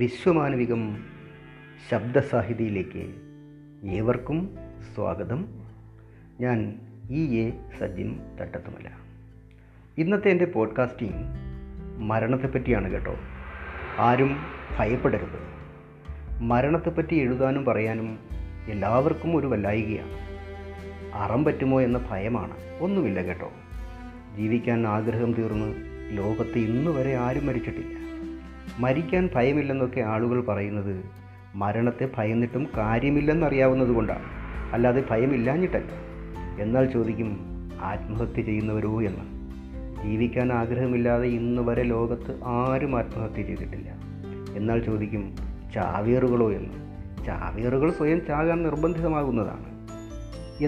വിശ്വമാനവികം ശബ്ദസാഹിതിയിലേക്ക് ഏവർക്കും സ്വാഗതം. ഞാൻ E.A. സജിം തട്ടത്തുമല. ഇന്നത്തെ എൻ്റെ പോഡ്കാസ്റ്റിംഗ് മരണത്തെപ്പറ്റിയാണ് കേട്ടോ. ആരും ഭയപ്പെടരുത്. മരണത്തെപ്പറ്റി എഴുതാനും പറയാനും എല്ലാവർക്കും ഒരു വല്ലായികയാണ്. അറം പറ്റുമോ എന്ന ഭയമാണ്. ഒന്നുമില്ല കേട്ടോ. ജീവിക്കാൻ ആഗ്രഹം തീർന്ന് ലോകത്ത് ഇന്നു വരെ ആരും മരിച്ചിട്ടില്ല. മരിക്കാൻ ഭയമില്ലെന്നൊക്കെ ആളുകൾ പറയുന്നത് മരണത്തെ ഭയന്നിട്ടും കാര്യമില്ലെന്നറിയാവുന്നത് കൊണ്ടാണ്, അല്ലാതെ ഭയമില്ലാഞ്ഞിട്ടല്ല. എന്നാൽ ചോദിക്കും ആത്മഹത്യ ചെയ്യുന്നവരോ എന്ന്. ജീവിക്കാൻ ആഗ്രഹമില്ലാതെ ഇന്നു വരെ ലോകത്ത് ആരും ആത്മഹത്യ ചെയ്തിട്ടില്ല. എന്നാൽ ചോദിക്കും ചാവേറുകളോ എന്ന്. ചാവേറുകൾ സ്വയം ചാകാൻ നിർബന്ധിതമാകുന്നതാണ്.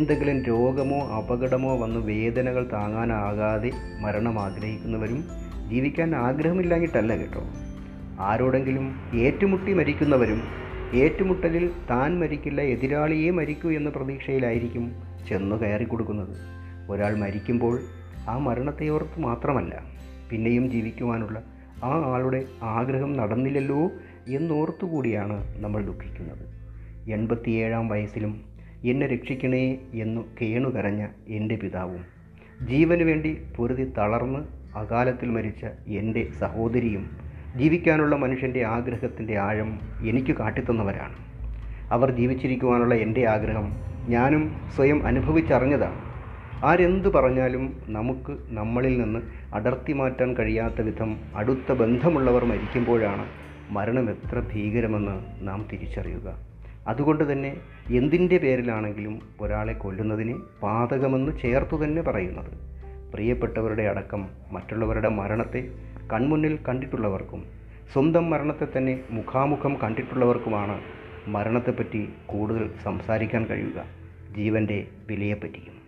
എന്തെങ്കിലും രോഗമോ അപകടമോ വന്ന് വേദനകൾ താങ്ങാനാകാതെ മരണം ആഗ്രഹിക്കുന്നവരും ജീവിക്കാൻ ആഗ്രഹമില്ലാഞ്ഞിട്ടല്ല കേട്ടോ. ആരോടെങ്കിലും ഏറ്റുമുട്ടി മരിക്കുന്നവരും ഏറ്റുമുട്ടലിൽ താൻ മരിക്കില്ല, എതിരാളിയെ മരിക്കൂ എന്ന പ്രതീക്ഷയിലായിരിക്കും ചെന്നു കയറിക്കൊടുക്കുന്നത്. ഒരാൾ മരിക്കുമ്പോൾ ആ മരണത്തെ ഓർത്ത് മാത്രമല്ല, പിന്നെയും ജീവിക്കുവാനുള്ള ആ ആളുടെ ആഗ്രഹം നടന്നില്ലല്ലോ എന്നോർത്തുകൂടിയാണ് നമ്മൾ ദുഃഖിക്കുന്നത്. 87-ാം വയസ്സിലും എന്നെ രക്ഷിക്കണേ എന്നു കേണുകരഞ്ഞ എൻ്റെ പിതാവും, ജീവന് വേണ്ടി പൊരുതി തളർന്ന് അകാലത്തിൽ മരിച്ച എൻ്റെ സഹോദരിയും ജീവിക്കാനുള്ള മനുഷ്യൻ്റെ ആഗ്രഹത്തിൻ്റെ ആഴം എനിക്ക് കാട്ടിത്തന്നവരാണ്. അവർ ജീവിച്ചിരിക്കുവാനുള്ള എൻ്റെ ആഗ്രഹം ഞാനും സ്വയം അനുഭവിച്ചറിഞ്ഞതാണ്. ആരെന്തു പറഞ്ഞാലും നമുക്ക് നമ്മളിൽ നിന്ന് അടർത്തി മാറ്റാൻ കഴിയാത്ത വിധം അടുത്ത ബന്ധമുള്ളവർ മരിക്കുമ്പോഴാണ് മരണം എത്ര ഭീകരമെന്ന് നാം തിരിച്ചറിയുക. അതുകൊണ്ട് തന്നെ എന്തിൻ്റെ പേരിലാണെങ്കിലും ഒരാളെ കൊല്ലുന്നതിനെ പാതകമെന്ന് ചേർത്തു തന്നെ പറയുന്നത്. പ്രിയപ്പെട്ടവരുടെ അടക്കം മറ്റുള്ളവരുടെ മരണത്തെ കൺമുന്നിൽ കണ്ടിട്ടുള്ളവർക്കും സ്വന്തം മരണത്തെ തന്നെ മുഖാമുഖം കണ്ടിട്ടുള്ളവർക്കുമാണ് മരണത്തെപ്പറ്റി കൂടുതൽ സംസാരിക്കാൻ കഴിയുക, ജീവൻ്റെ വിലയെപ്പറ്റിയും.